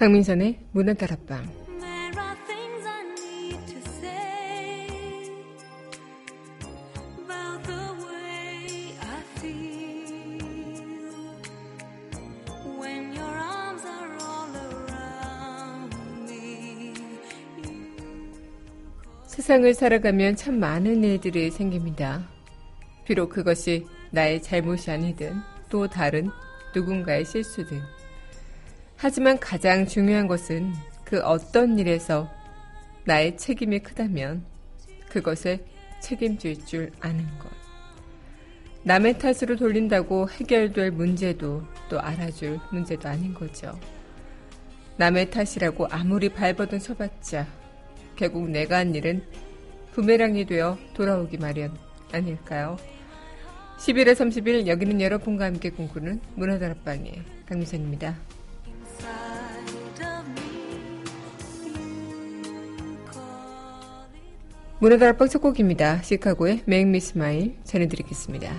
강민선의 문화다락방. 세상을 살아가면 참 많은 일들이 생깁니다. 비록 그것이 나의 잘못이 아니든 또 다른 누군가의 실수든. 하지만 가장 중요한 것은 그 어떤 일에서 나의 책임이 크다면 그것을 책임질 줄 아는 것. 남의 탓으로 돌린다고 해결될 문제도 또 알아줄 문제도 아닌 거죠. 남의 탓이라고 아무리 발버둥 쳐봤자 결국 내가 한 일은 부메랑이 되어 돌아오기 마련 아닐까요? 11월 30일 여기는 여러분과 함께 꿈꾸는 문화다락방의 강민선입니다. 문화다락방 첫 곡입니다. 시카고의 Make Me Smile 전해드리겠습니다.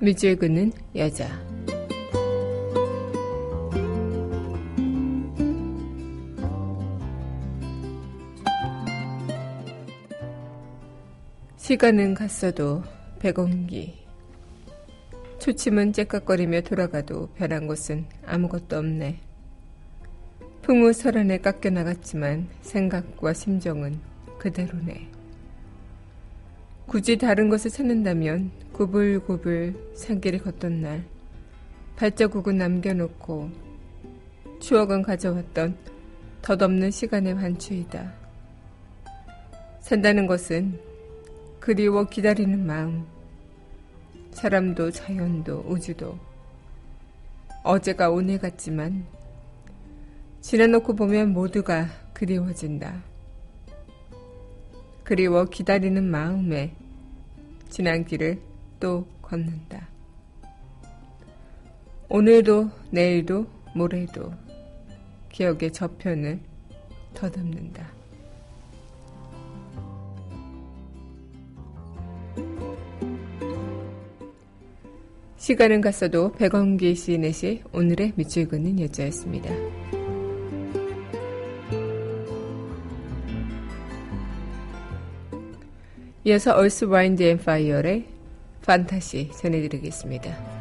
밑줄 긋는 여자. 시간은 갔어도 백원기. 초침은 째깍거리며 돌아가도 변한 것은 아무것도 없네. 풍우설안에 깎여 나갔지만 생각과 심정은 그대로네. 굳이 다른 것을 찾는다면 구불구불 산길을 걷던 날 발자국은 남겨놓고 추억은 가져왔던 덧없는 시간의 반추이다. 산다는 것은 그리워 기다리는 마음, 사람도 자연도 우주도 어제가 오늘 같지만 지나놓고 보면 모두가 그리워진다. 그리워 기다리는 마음에 지난 길을 또 걷는다. 오늘도 내일도 모레도 기억의 저편을 더듬는다. 시간은 갔어도 백원기 시인의 시 오늘의 밑줄 긋는 여자였습니다. 이어서 Earth, Wind and Fire의 Fantasy 전해드리겠습니다.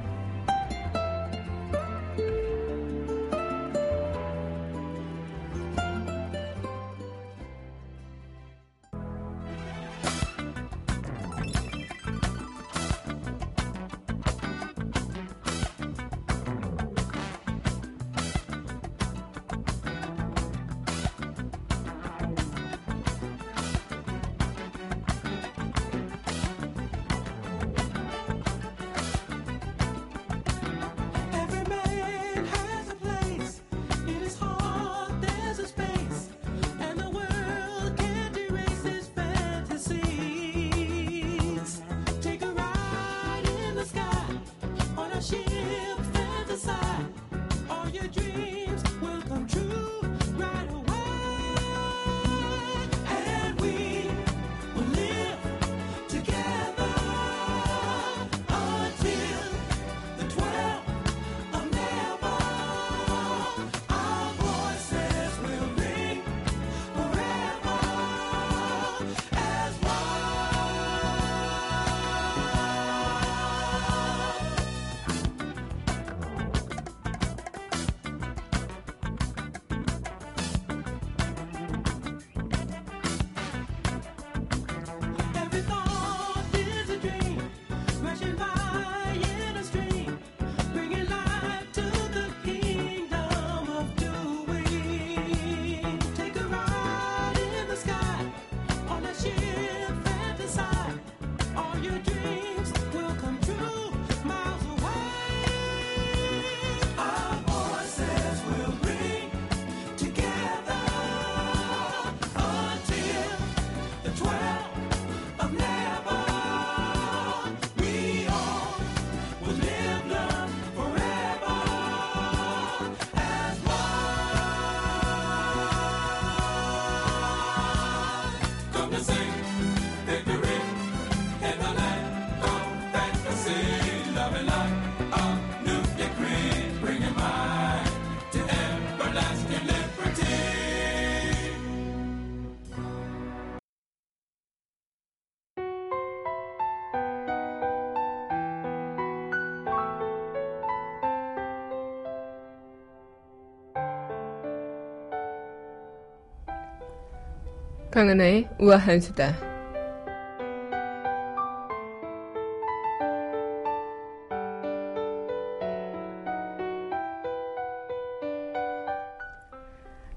강은하의 우아한 수다.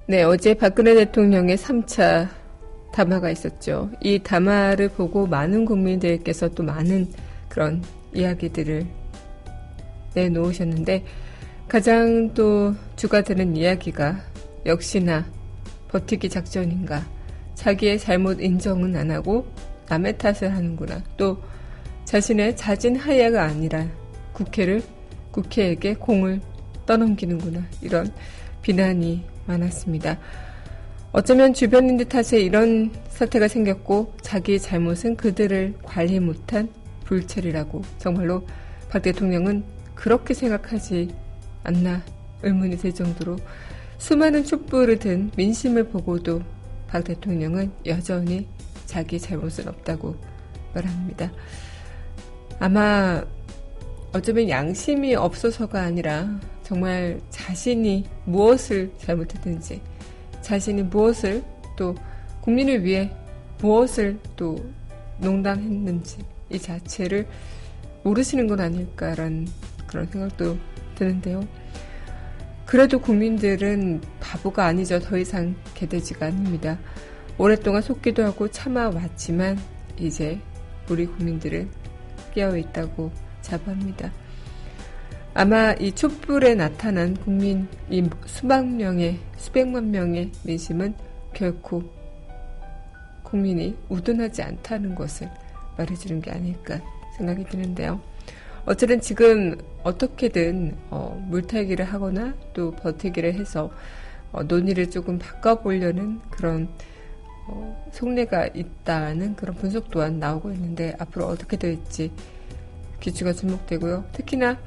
네, 어제 박근혜 대통령의 3차 담화가 있었죠. 이 담화를 보고 많은 국민들께서 또 많은 그런 이야기들을 내놓으셨는데, 가장 또 주가 되는 이야기가 역시나 버티기 작전인가, 자기의 잘못 인정은 안 하고 남의 탓을 하는구나. 또 자신의 자진하야가 아니라 국회에게 공을 떠넘기는구나. 이런 비난이 많았습니다. 어쩌면 주변인들 탓에 이런 사태가 생겼고 자기의 잘못은 그들을 관리 못한 불찰이라고 정말로 박 대통령은 그렇게 생각하지 않나 의문이 들 정도로 수많은 촛불을 든 민심을 보고도 박 대통령은 여전히 자기 잘못은 없다고 말합니다. 아마 어쩌면 양심이 없어서가 아니라 정말 자신이 무엇을 잘못했는지, 자신이 무엇을 또 국민을 위해 무엇을 또 농담했는지 이 자체를 모르시는 건 아닐까라는 그런 생각도 드는데요. 그래도 국민들은 바보가 아니죠. 더 이상 개돼지가 아닙니다. 오랫동안 속기도 하고 참아왔지만 이제 우리 국민들은 깨어있다고 자부합니다. 아마 이 촛불에 나타난 국민 이 수백만 명의 민심은 결코 국민이 우둔하지 않다는 것을 말해주는 게 아닐까 생각이 드는데요. 어쨌든 지금 어떻게든 물타기를 하거나 또 버티기를 해서 논의를 조금 바꿔보려는 그런 속내가 있다는 그런 분석 또한 나오고 있는데, 앞으로 어떻게 될지 귀추가 주목되고요. 특히나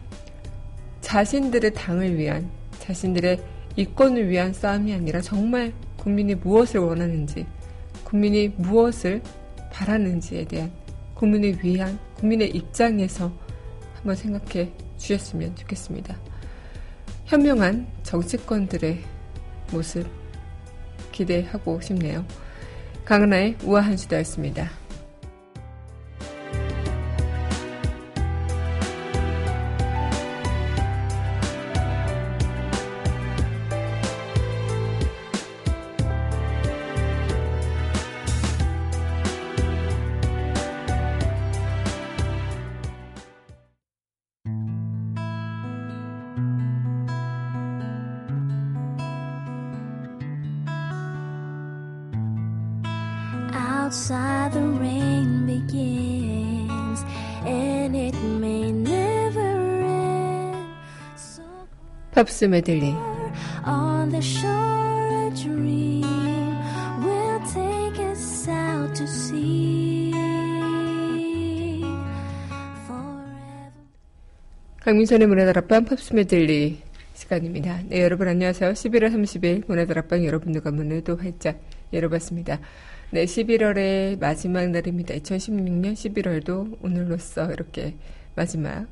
자신들의 당을 위한, 자신들의 이권을 위한 싸움이 아니라 정말 국민이 무엇을 원하는지, 국민이 무엇을 바라는지에 대한, 국민을 위한, 국민의 입장에서 한번 생각해 주셨으면 좋겠습니다. 현명한 정치권들의 모습 기대하고 싶네요. 강은하의 우아한 수다였습니다. Outside the rain begins, and it may never end. 팝스메들리. 강민선의 문화다락방 팝스메들리 시간입니다. 네, 여러분 안녕하세요. 11월 30일 문화다락방 여러분들과 문을 또 활짝 열어봤습니다. 네, 11월의 마지막 날입니다. 2016년 11월도 오늘로써 이렇게 마지막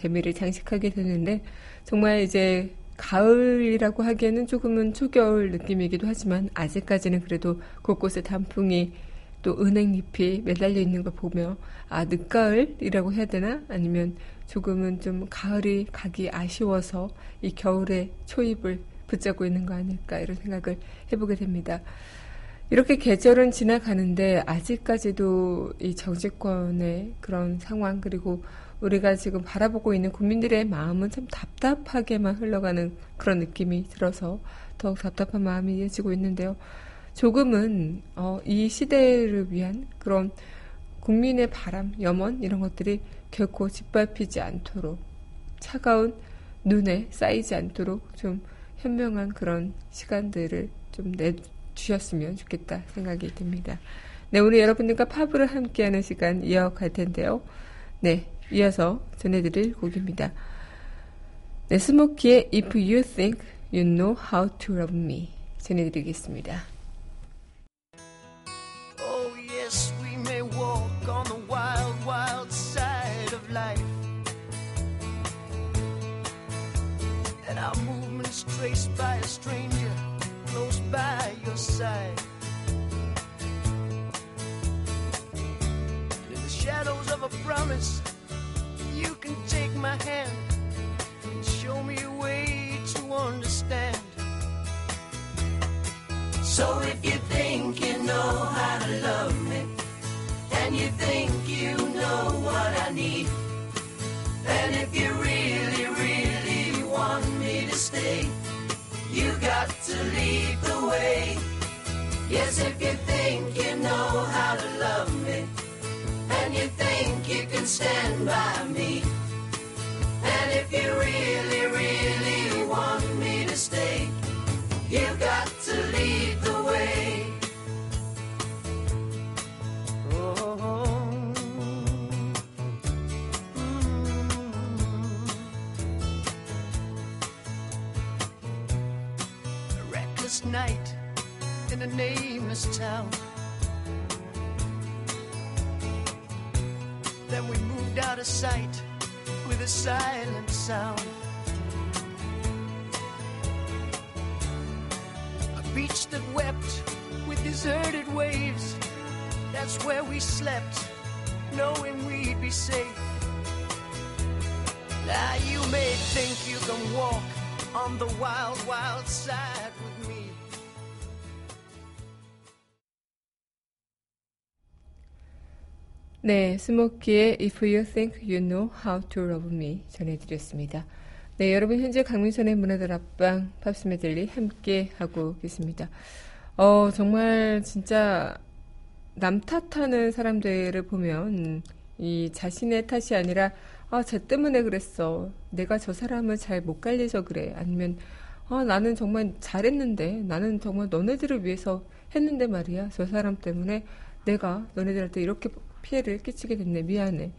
대미를 장식하게 되는데, 정말 이제 가을이라고 하기에는 조금은 초겨울 느낌이기도 하지만 아직까지는 그래도 곳곳에 단풍이 또 은행잎이 매달려 있는 걸 보며, 아, 늦가을이라고 해야 되나? 아니면 조금은 좀 가을이 가기 아쉬워서 이 겨울의 초입을 붙잡고 있는 거 아닐까, 이런 생각을 해보게 됩니다. 이렇게 계절은 지나가는데 아직까지도 이 정치권의 그런 상황, 그리고 우리가 지금 바라보고 있는 국민들의 마음은 참 답답하게만 흘러가는 그런 느낌이 들어서 더욱 답답한 마음이 이어지고 있는데요. 조금은 이 시대를 위한 그런 국민의 바람, 염원 이런 것들이 결코 짓밟히지 않도록, 차가운 눈에 쌓이지 않도록 좀 현명한 그런 시간들을 좀 내주셨으면 좋겠다 생각이 듭니다. 네, 오늘 여러분들과 팝으로 함께하는 시간 이어갈 텐데요. 네, 이어서 전해드릴 곡입니다. 네, 스모키의 If You Think You Know How To Love Me 전해드리겠습니다. Our movements traced by a stranger close by your side. In the shadows of a promise, you can take my hand and show me a way to understand. So if you think you know how to love me, and you think you know what I need, and if you really, really want me to stay, you got to lead the way. Yes, if you think you know how to love me, and you think you can stand by me, and if you really, really want me to stay, you got to lead the way. Night in a nameless town. Then we moved out of sight with a silent sound. A beach that wept with deserted waves. That's where we slept, knowing we'd be safe. Now you may think you can walk on the wild, wild side with me. 네, 스모키의 If You Think You Know How To Love Me 전해드렸습니다. 네, 여러분 현재 강민선의 문화다락방 팝스메들리 함께하고 계십니다. 정말 진짜 남 탓하는 사람들을 보면 이 자신의 탓이 아니라, 아, 쟤 때문에 그랬어, 내가 저 사람을 잘 못 관리해서 그래, 아니면 아, 나는 정말 잘했는데, 나는 정말 너네들을 위해서 했는데 말이야, 저 사람 때문에 내가 너네들한테 이렇게 피해를 끼치게 됐네, 미안해.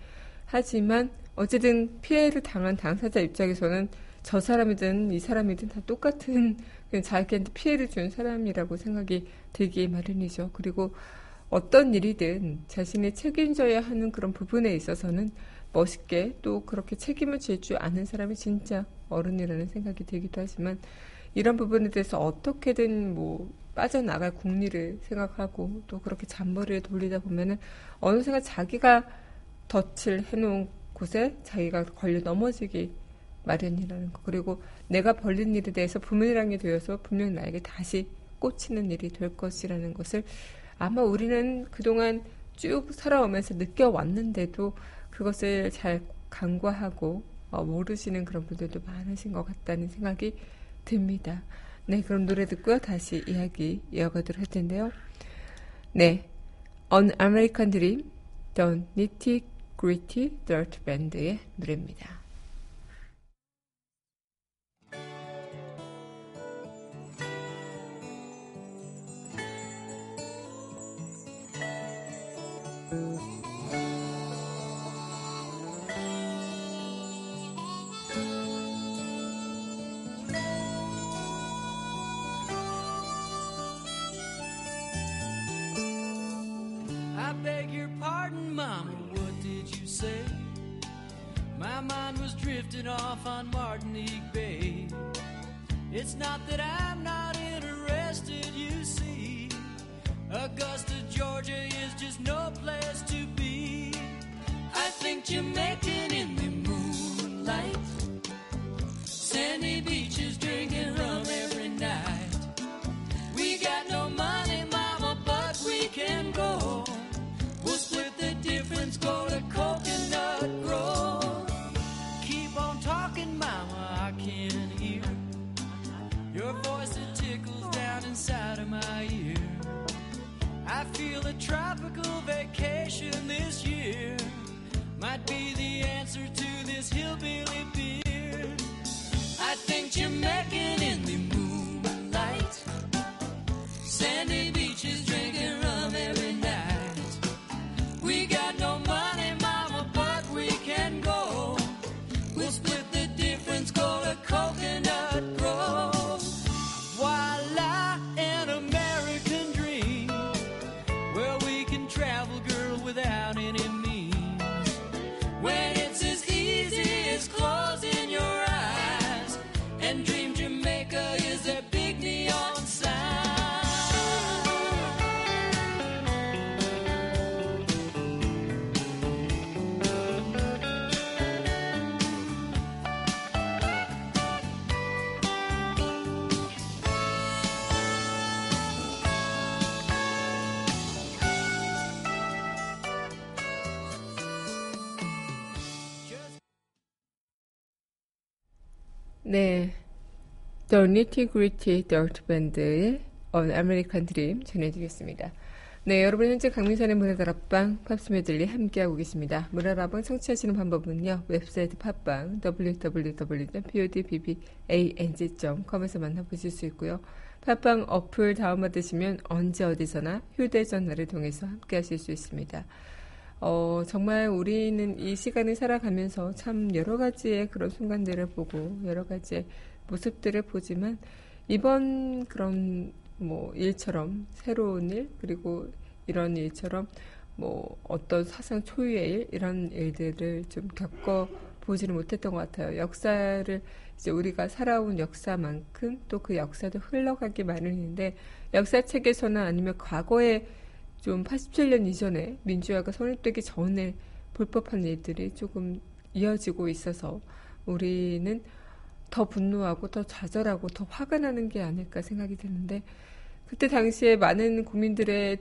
하지만 어쨌든 피해를 당한 당사자 입장에서는 저 사람이든 이 사람이든 다 똑같은, 그냥 자기한테 피해를 준 사람이라고 생각이 들기 마련이죠. 그리고 어떤 일이든 자신이 책임져야 하는 그런 부분에 있어서는 멋있게 또 그렇게 책임을 질 줄 아는 사람이 진짜 어른이라는 생각이 들기도 하지만, 이런 부분에 대해서 어떻게든 뭐 빠져나갈 궁리를 생각하고 또 그렇게 잔머리를 돌리다 보면은 어느 순간 자기가 덫을 해놓은 곳에 자기가 걸려 넘어지기 마련이라는 거. 그리고 내가 벌린 일에 대해서 부메랑이 되어서 분명 나에게 다시 꽂히는 일이 될 것이라는 것을 아마 우리는 그동안 쭉 살아오면서 느껴왔는데도 그것을 잘 간과하고 모르시는 그런 분들도 많으신 것 같다는 생각이 듭니다. 네, 그럼 노래 듣고요, 다시 이야기 이어가도록 할 텐데요. 네, An American Dream, The Nitty Gritty Dirt Band의 노래입니다. I beg your pardon, Mama, what did you say? My mind was drifting off on Martinique Bay. It's not that I'm not interested, you see. Augusta, Georgia is just no place to be. I think Jamaican in the moonlight, sandy beaches drinking rum every night. We got no money, Mama, but we can go. We'll split the difference, go to Coconut Grove. Keep on talking, Mama, I can hear your voice that tickles down inside of my ear. I feel a tropical vacation this year might be the answer to this hillbilly beer. I think Jamaican in the moonlight, sandy beaches drinking rum every night. We got no money, Mama, but we can go. We'll split the difference, go to Coconut Grove. Voila, an American dream. Well, we can travel, girl, without any means. When it's as easy as closing your eyes, and Dream Jamaica is a big neon sign. 네, The Nitty Gritty Dirt Band의 An American Dream 전해드리겠습니다. 네, 여러분 현재 강민선의 문화다락방 팝스메들리 함께하고 계십니다. 문화다락방 청취하시는 방법은요. 웹사이트 팝방 www.podbbang.com에서 만나보실 수 있고요. 팝방 어플 다운받으시면 언제 어디서나 휴대전화를 통해서 함께하실 수 있습니다. 정말 우리는 이 시간을 살아가면서 참 여러 가지의 그런 순간들을 보고 여러 가지의 모습들을 보지만 이번 그런 뭐 일처럼 새로운 일 그리고 이런 일처럼 뭐 어떤 사상 초유의 일 이런 일들을 좀 겪어보지는 못했던 것 같아요. 역사를 이제 우리가 살아온 역사만큼 또 그 역사도 흘러가기 마련인데 역사책에서나 아니면 과거에 좀 87년 이전에 민주화가 성립되기 전에 불법한 일들이 조금 이어지고 있어서 우리는 더 분노하고 더 좌절하고 더 화가 나는 게 아닐까 생각이 드는데 그때 당시에 많은 국민들의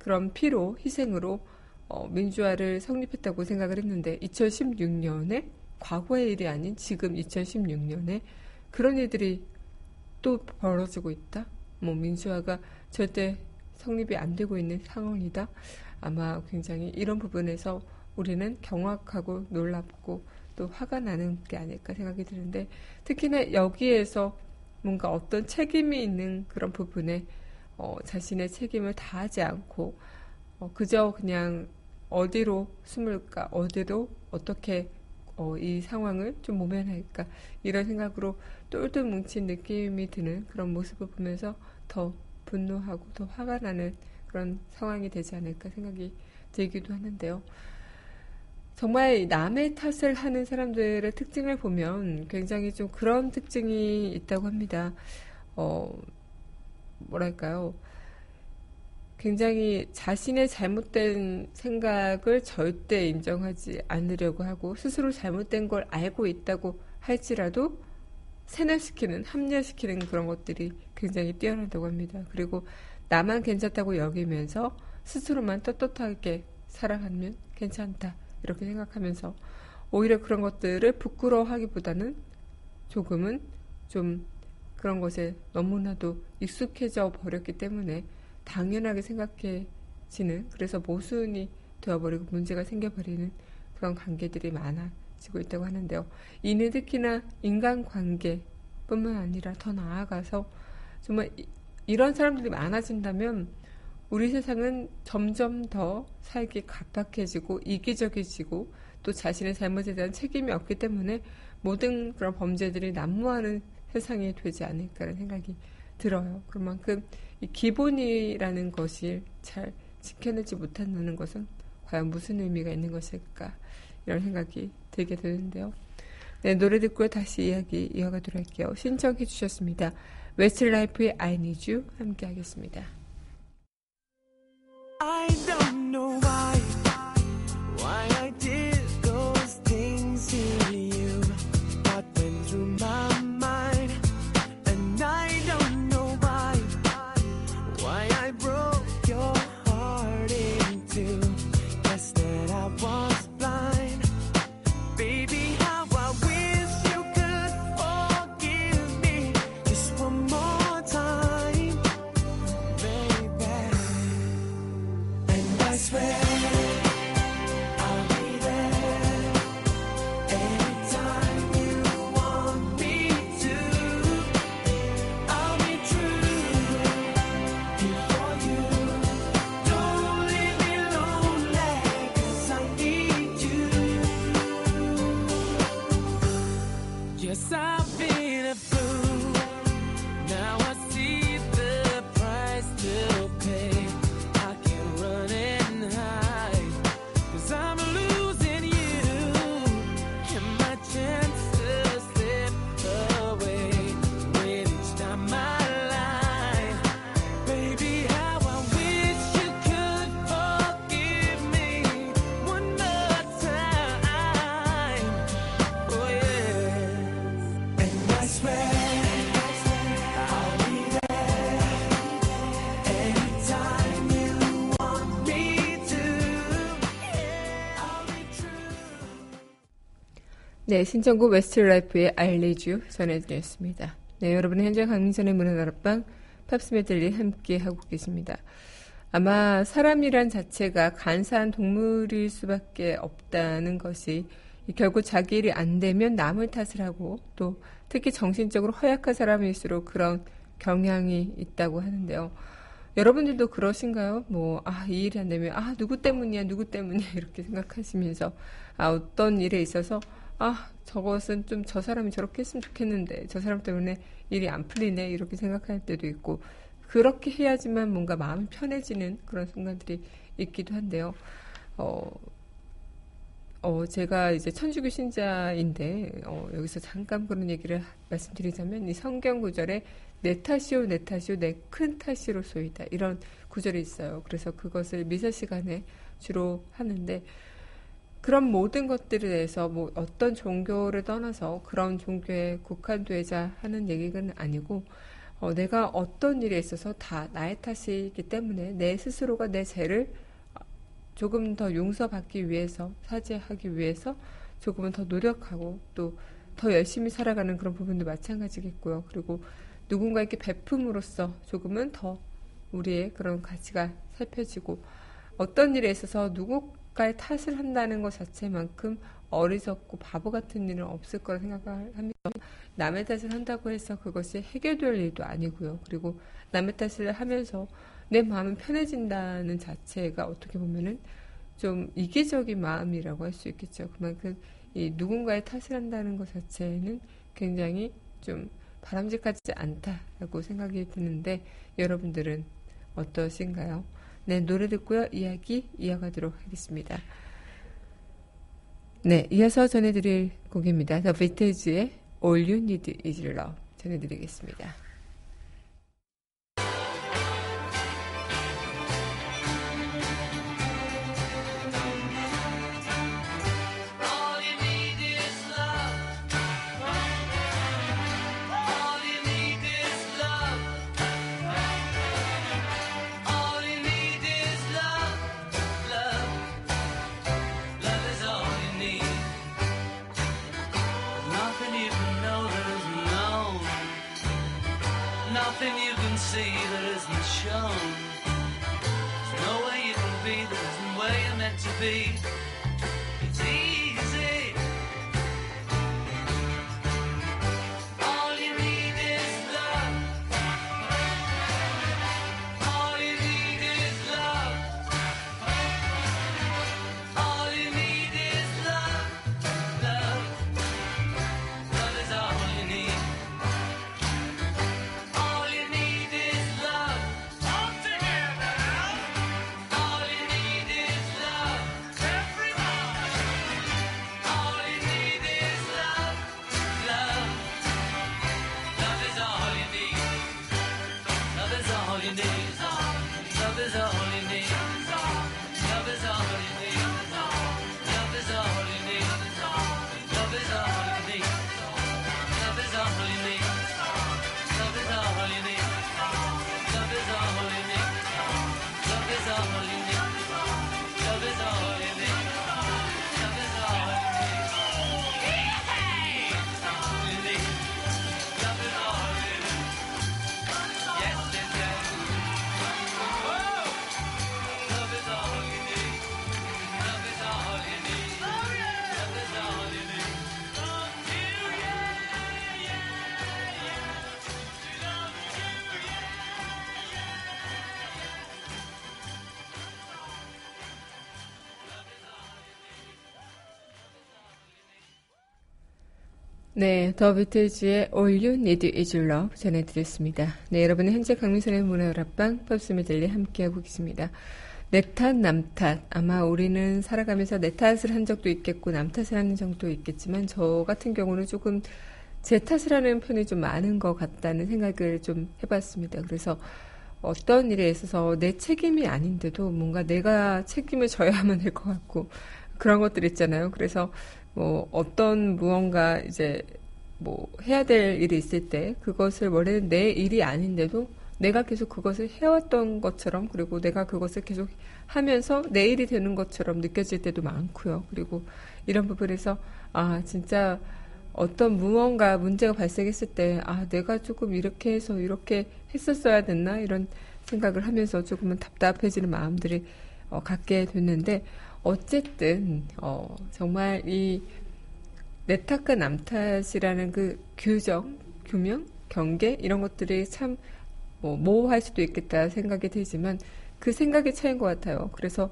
그런 피로 희생으로 민주화를 성립했다고 생각을 했는데 2016년에 과거의 일이 아닌 지금 2016년에 그런 일들이 또 벌어지고 있다. 뭐 민주화가 절대 성립이 안 되고 있는 상황이다. 아마 굉장히 이런 부분에서 우리는 경악하고 놀랍고 또 화가 나는 게 아닐까 생각이 드는데 특히나 여기에서 뭔가 어떤 책임이 있는 그런 부분에 자신의 책임을 다하지 않고 그저 그냥 어디로 숨을까 어디로 어떻게 이 상황을 좀 모면할까 이런 생각으로 똘똘 뭉친 느낌이 드는 그런 모습을 보면서 더 분노하고 더 화가 나는 그런 상황이 되지 않을까 생각이 들기도 하는데요. 정말 남의 탓을 하는 사람들의 특징을 보면 굉장히 좀 그런 특징이 있다고 합니다. 뭐랄까요. 굉장히 자신의 잘못된 생각을 절대 인정하지 않으려고 하고 스스로 잘못된 걸 알고 있다고 할지라도 세뇌시키는, 합리화시키는 그런 것들이 굉장히 뛰어나다고 합니다. 그리고 나만 괜찮다고 여기면서 스스로만 떳떳하게 살아가면 괜찮다 이렇게 생각하면서 오히려 그런 것들을 부끄러워하기보다는 조금은 좀 그런 것에 너무나도 익숙해져 버렸기 때문에 당연하게 생각해지는 그래서 모순이 되어버리고 문제가 생겨버리는 그런 관계들이 많아지고 있다고 하는데요. 이는 특히나 인간관계뿐만 아니라 더 나아가서 정말 이런 사람들이 많아진다면 우리 세상은 점점 더 살기 각박해지고 이기적이지고 또 자신의 잘못에 대한 책임이 없기 때문에 모든 그런 범죄들이 난무하는 세상이 되지 않을까라는 생각이 들어요. 그만큼 이 기본이라는 것이 잘 지켜내지 못한다는 것은 과연 무슨 의미가 있는 것일까 이런 생각이 들게 되는데요. 네, 노래 듣고 다시 이야기 이어가도록 할게요. 신청해 주셨습니다. 웨스트라이프의 I Need You 함께 하겠습니다. I don't know why I did those things to you. What went through my mind? And I don't know why I broke your heart in two. Guess that I was blind, baby. How I wish you could forgive me just one more time, baby. And I swear. 네, 신청곡 웨스트라이프의 I Need You 전해드렸습니다. 네, 여러분은 현재 강민선의 문화다락방 팝스메들리 함께하고 계십니다. 아마 사람이란 자체가 간사한 동물일 수밖에 없다는 것이 결국 자기 일이 안 되면 남을 탓을 하고 또 특히 정신적으로 허약한 사람일수록 그런 경향이 있다고 하는데요. 여러분들도 그러신가요? 이 일이 안 되면 누구 때문이야 이렇게 생각하시면서 어떤 일에 있어서 저것은 좀 저 사람이 저렇게 했으면 좋겠는데 저 사람 때문에 일이 안 풀리네 이렇게 생각할 때도 있고 그렇게 해야지만 뭔가 마음이 편해지는 그런 순간들이 있기도 한데요. 제가 이제 천주교 신자인데 여기서 잠깐 그런 얘기를 말씀드리자면 이 성경 구절에 내 탓이요 내 큰 탓이로 소이다 이런 구절이 있어요. 그래서 그것을 미사 시간에 주로 하는데 그런 모든 것들에 대해서 어떤 종교를 떠나서 그런 종교에 국한되자 하는 얘기는 아니고 내가 어떤 일에 있어서 다 나의 탓이기 때문에 내 스스로가 내 죄를 조금 더 용서받기 위해서 사죄하기 위해서 조금은 더 노력하고 또 더 열심히 살아가는 그런 부분도 마찬가지겠고요. 그리고 누군가에게 베품으로써 조금은 더 우리의 그런 가치가 살펴지고 어떤 일에 있어서 누군가의 탓을 한다는 것 자체만큼 어리석고 바보 같은 일은 없을 거라 생각합니다. 남의 탓을 한다고 해서 그것이 해결될 일도 아니고요. 그리고 남의 탓을 하면서 내 마음은 편해진다는 자체가 어떻게 보면은 좀 이기적인 마음이라고 할 수 있겠죠. 그만큼 이 누군가의 탓을 한다는 것 자체는 굉장히 좀 바람직하지 않다라고 생각이 드는데 여러분들은 어떠신가요? 네, 노래 듣고요. 이야기 이어가도록 하겠습니다. 네, 이어서 전해드릴 곡입니다. The Beatles의 All You Need Is Love 전해드리겠습니다. 네, 더 비틀즈의 All You Need Is Love 전해드렸습니다. 네, 여러분은 현재 강민선의 문화다락방 팝스메들리 함께하고 계십니다. 내 탓, 남 탓. 아마 우리는 살아가면서 내 탓을 한 적도 있겠고 남 탓을 하는 적도 있겠지만 저 같은 경우는 조금 제 탓을 하는 편이 좀 많은 것 같다는 생각을 좀 해봤습니다. 그래서 어떤 일에 있어서 내 책임이 아닌데도 뭔가 내가 책임을 져야만 될 것 같고 그런 것들 있잖아요. 그래서 뭐 어떤 무언가 이제 뭐 해야 될 일이 있을 때 그것을 원래는 내 일이 아닌데도 내가 계속 그것을 해왔던 것처럼 그리고 내가 그것을 계속 하면서 내 일이 되는 것처럼 느껴질 때도 많고요. 그리고 이런 부분에서 아 진짜 어떤 무언가 문제가 발생했을 때 아 내가 조금 이렇게 해서 이렇게 했었어야 됐나 이런 생각을 하면서 조금은 답답해지는 마음들이 갖게 됐는데 어쨌든 정말 이 내 탓과 남 탓이라는 그 규정, 규명, 경계 이런 것들이 참 모호할 수도 있겠다 생각이 들지만 그 생각의 차이인 것 같아요. 그래서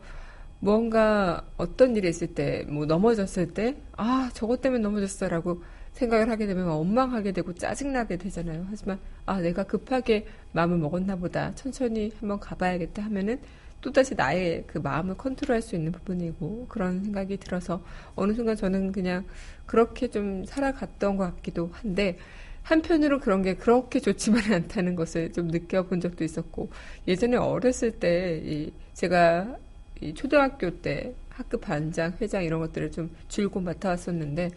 무언가 어떤 일이 있을 때 넘어졌을 때 아 저것 때문에 넘어졌어 라고 생각을 하게 되면 원망하게 되고 짜증나게 되잖아요. 하지만 아 내가 급하게 마음을 먹었나 보다 천천히 한번 가봐야겠다 하면은 또다시 나의 그 마음을 컨트롤할 수 있는 부분이고 그런 생각이 들어서 어느 순간 저는 그냥 그렇게 좀 살아갔던 것 같기도 한데 한편으로 그런 게 그렇게 좋지만은 않다는 것을 좀 느껴본 적도 있었고 예전에 어렸을 때 제가 초등학교 때 학급 반장, 회장 이런 것들을 좀 줄곧 맡아왔었는데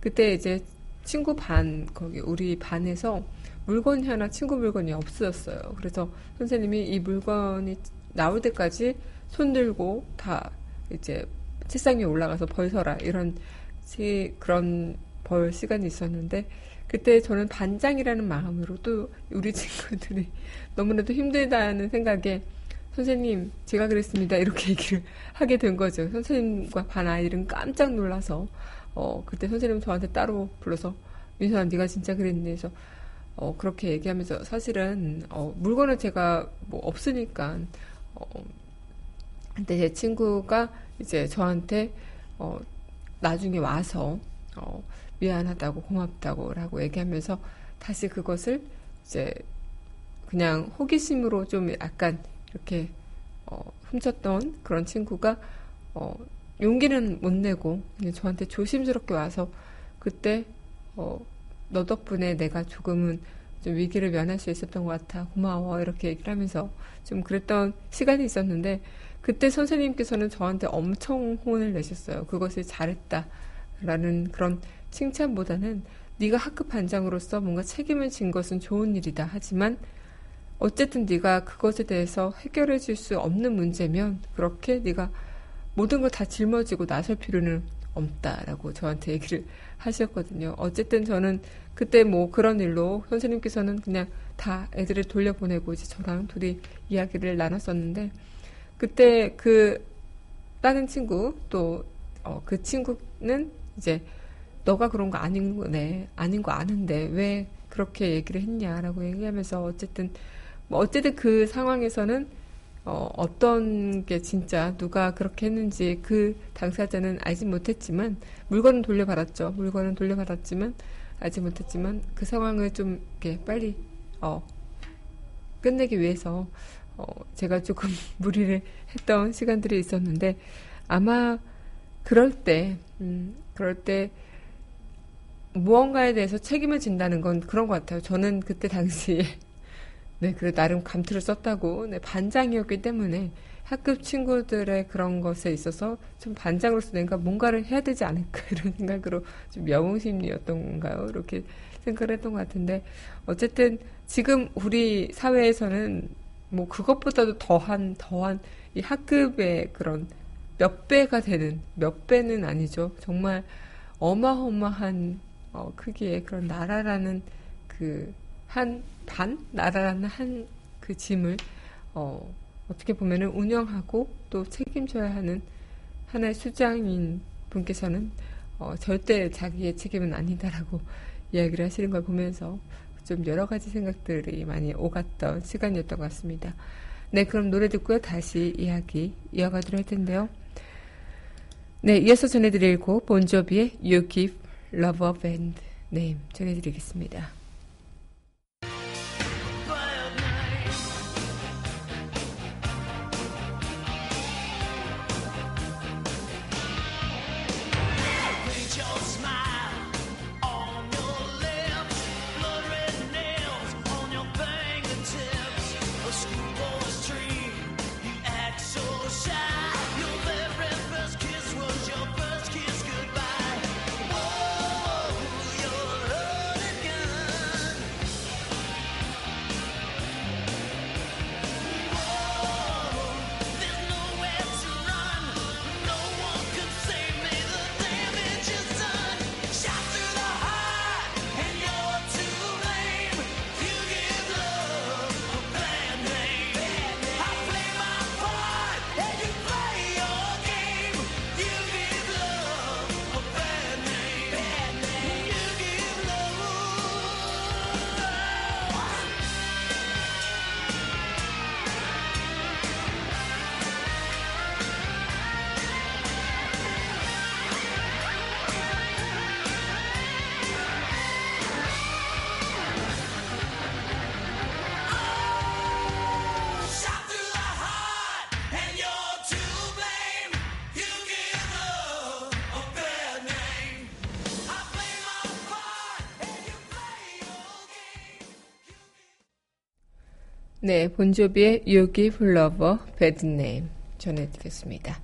그때 이제 친구 반, 거기 우리 반에서 물건이 하나 친구 물건이 없어졌어요. 그래서 선생님이 이 물건이 나올 때까지 손 들고 다 이제 책상 위에 올라가서 벌서라 이런 그런 벌 시간이 있었는데 그때 저는 반장이라는 마음으로 또 우리 친구들이 너무나도 힘들다는 생각에 선생님 제가 그랬습니다 이렇게 얘기를 하게 된 거죠. 선생님과 반 아이들은 깜짝 놀라서 그때 선생님 저한테 따로 불러서 민선아 네가 진짜 그랬니 해서 그렇게 얘기하면서 사실은 물건을 제가 없으니까 근데 제 친구가 이제 저한테 나중에 와서 미안하다고 고맙다고 라고 얘기하면서 다시 그것을 이제 그냥 호기심으로 좀 약간 이렇게 훔쳤던 그런 친구가 용기는 못 내고 그냥 저한테 조심스럽게 와서 그때 너 덕분에 내가 조금은 좀 위기를 면할 수 있었던 것 같아 고마워 이렇게 얘기를 하면서 좀 그랬던 시간이 있었는데 그때 선생님께서는 저한테 엄청 혼을 내셨어요. 그것을 잘했다 라는 그런 칭찬보다는 네가 학급 반장으로서 뭔가 책임을 진 것은 좋은 일이다 하지만 어쨌든 네가 그것에 대해서 해결해 줄 수 없는 문제면 그렇게 네가 모든 걸 다 짊어지고 나설 필요는 없다라고 저한테 얘기를 하셨거든요. 어쨌든 저는 그때 그런 일로 선생님께서는 그냥 다 애들을 돌려보내고 이제 저랑 둘이 이야기를 나눴었는데 그때 그 다른 친구 또 그 친구는 이제 너가 그런 거 아닌 거네 아닌 거 아는데 왜 그렇게 얘기를 했냐라고 얘기하면서 어쨌든 그 상황에서는 어떤 게 진짜 누가 그렇게 했는지 그 당사자는 알지 못했지만 물건은 돌려받았죠. 물건은 돌려받았지만 알지 못했지만 그 상황을 좀 이렇게 빨리 끝내기 위해서 제가 조금 무리를 했던 시간들이 있었는데 아마 그럴 때 무언가에 대해서 책임을 진다는 건 그런 것 같아요. 저는 그때 당시에 네, 그래 나름 감투를 썼다고 네, 반장이었기 때문에 학급 친구들의 그런 것에 있어서 좀 반장으로서 내가 뭔가를 해야 되지 않을까 이런 생각으로 좀 영웅심리였던 건가요? 이렇게 생각을 했던 것 같은데 어쨌든 지금 우리 사회에서는 그것보다도 더한 이 학급의 그런 몇 배가 되는 몇 배는 아니죠. 정말 어마어마한 크기의 그런 나라라는 그 한 반? 나라라는 한 그 짐을 어떻게 보면은 운영하고 또 책임져야 하는 하나의 수장인 분께서는 절대 자기의 책임은 아니다라고 이야기를 하시는 걸 보면서 좀 여러 가지 생각들이 많이 오갔던 시간이었던 것 같습니다. 네, 그럼 노래 듣고요. 다시 이야기 이어가도록 할 텐데요. 네, 이어서 전해드릴 곡 본조비의 You Give Love a Bad 네, 전해드리겠습니다. 네, 본조비의 You Give Love a Bad Name 전해드리겠습니다.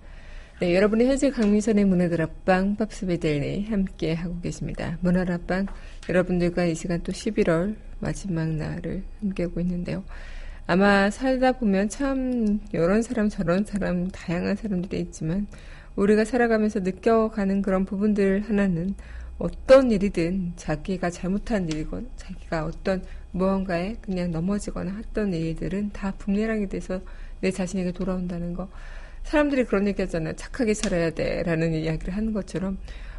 네, 여러분은 현재 강민선의 문화다락방 팝스메들리 함께 하고 계십니다. 문화다락방 여러분들과 이 시간 또 11월 마지막 날을 함께하고 있는데요. 아마 살다 보면 참 이런 사람 저런 사람 다양한 사람들이 있지만 우리가 살아가면서 느껴가는 그런 부분들 하나는 어떤 일이든 자기가 잘못한 일이건 자기가 어떤 무언가에 그냥 넘어지거나 했던 일들은 다 부메랑이 돼서 내 자신에게 돌아온다는 거. 사람들이 그런 얘기 하잖아요. 착하게 살아야 돼 라는 이야기를 하는 것처럼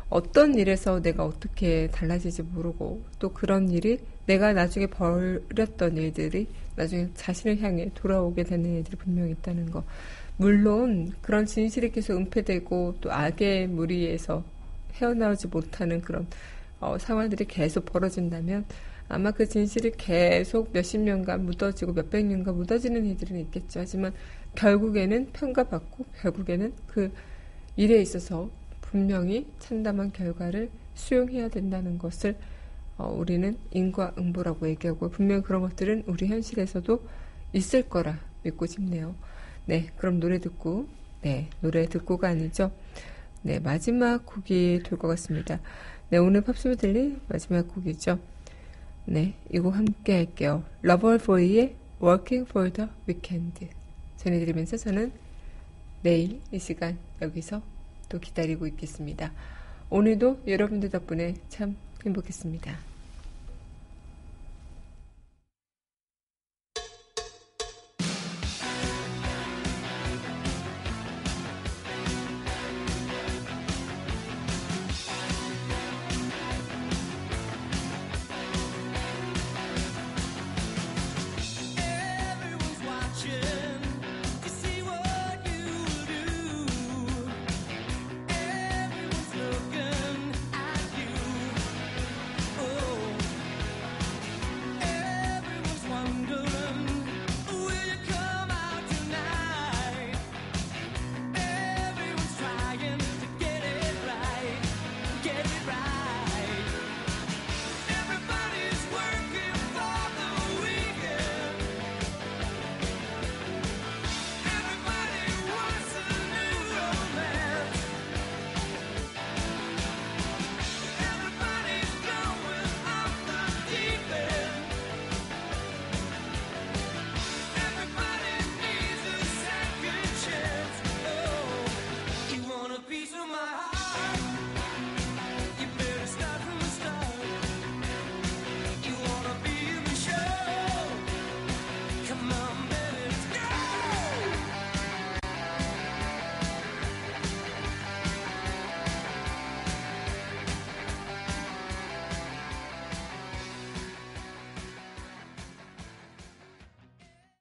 어떤 일에서 내가 어떻게 달라질지 모르고 또 그런 일이 내가 나중에 버렸던 일들이 나중에 자신을 향해 돌아오게 되는 일들이 분명히 있다는 거. 물론 그런 진실이 계속 은폐되고 또 악의 무리에서 헤어나오지 못하는 그런 상황들이 계속 벌어진다면 아마 그 진실이 계속 몇십 년간 묻어지고 몇백 년간 묻어지는 일들은 있겠죠. 하지만 결국에는 평가받고 결국에는 그 일에 있어서 분명히 참담한 결과를 수용해야 된다는 것을 우리는 인과응보라고 얘기하고 분명히 그런 것들은 우리 현실에서도 있을 거라 믿고 싶네요. 네, 그럼 노래 듣고가 아니죠. 네, 마지막 곡이 될 것 같습니다. 네, 오늘 팝스메들리 마지막 곡이죠. 네, 이 곡 함께 할게요. 러버보이의 Working for the Weekend 전해드리면서 저는 내일 이 시간 여기서 또 기다리고 있겠습니다. 오늘도 여러분들 덕분에 참 행복했습니다.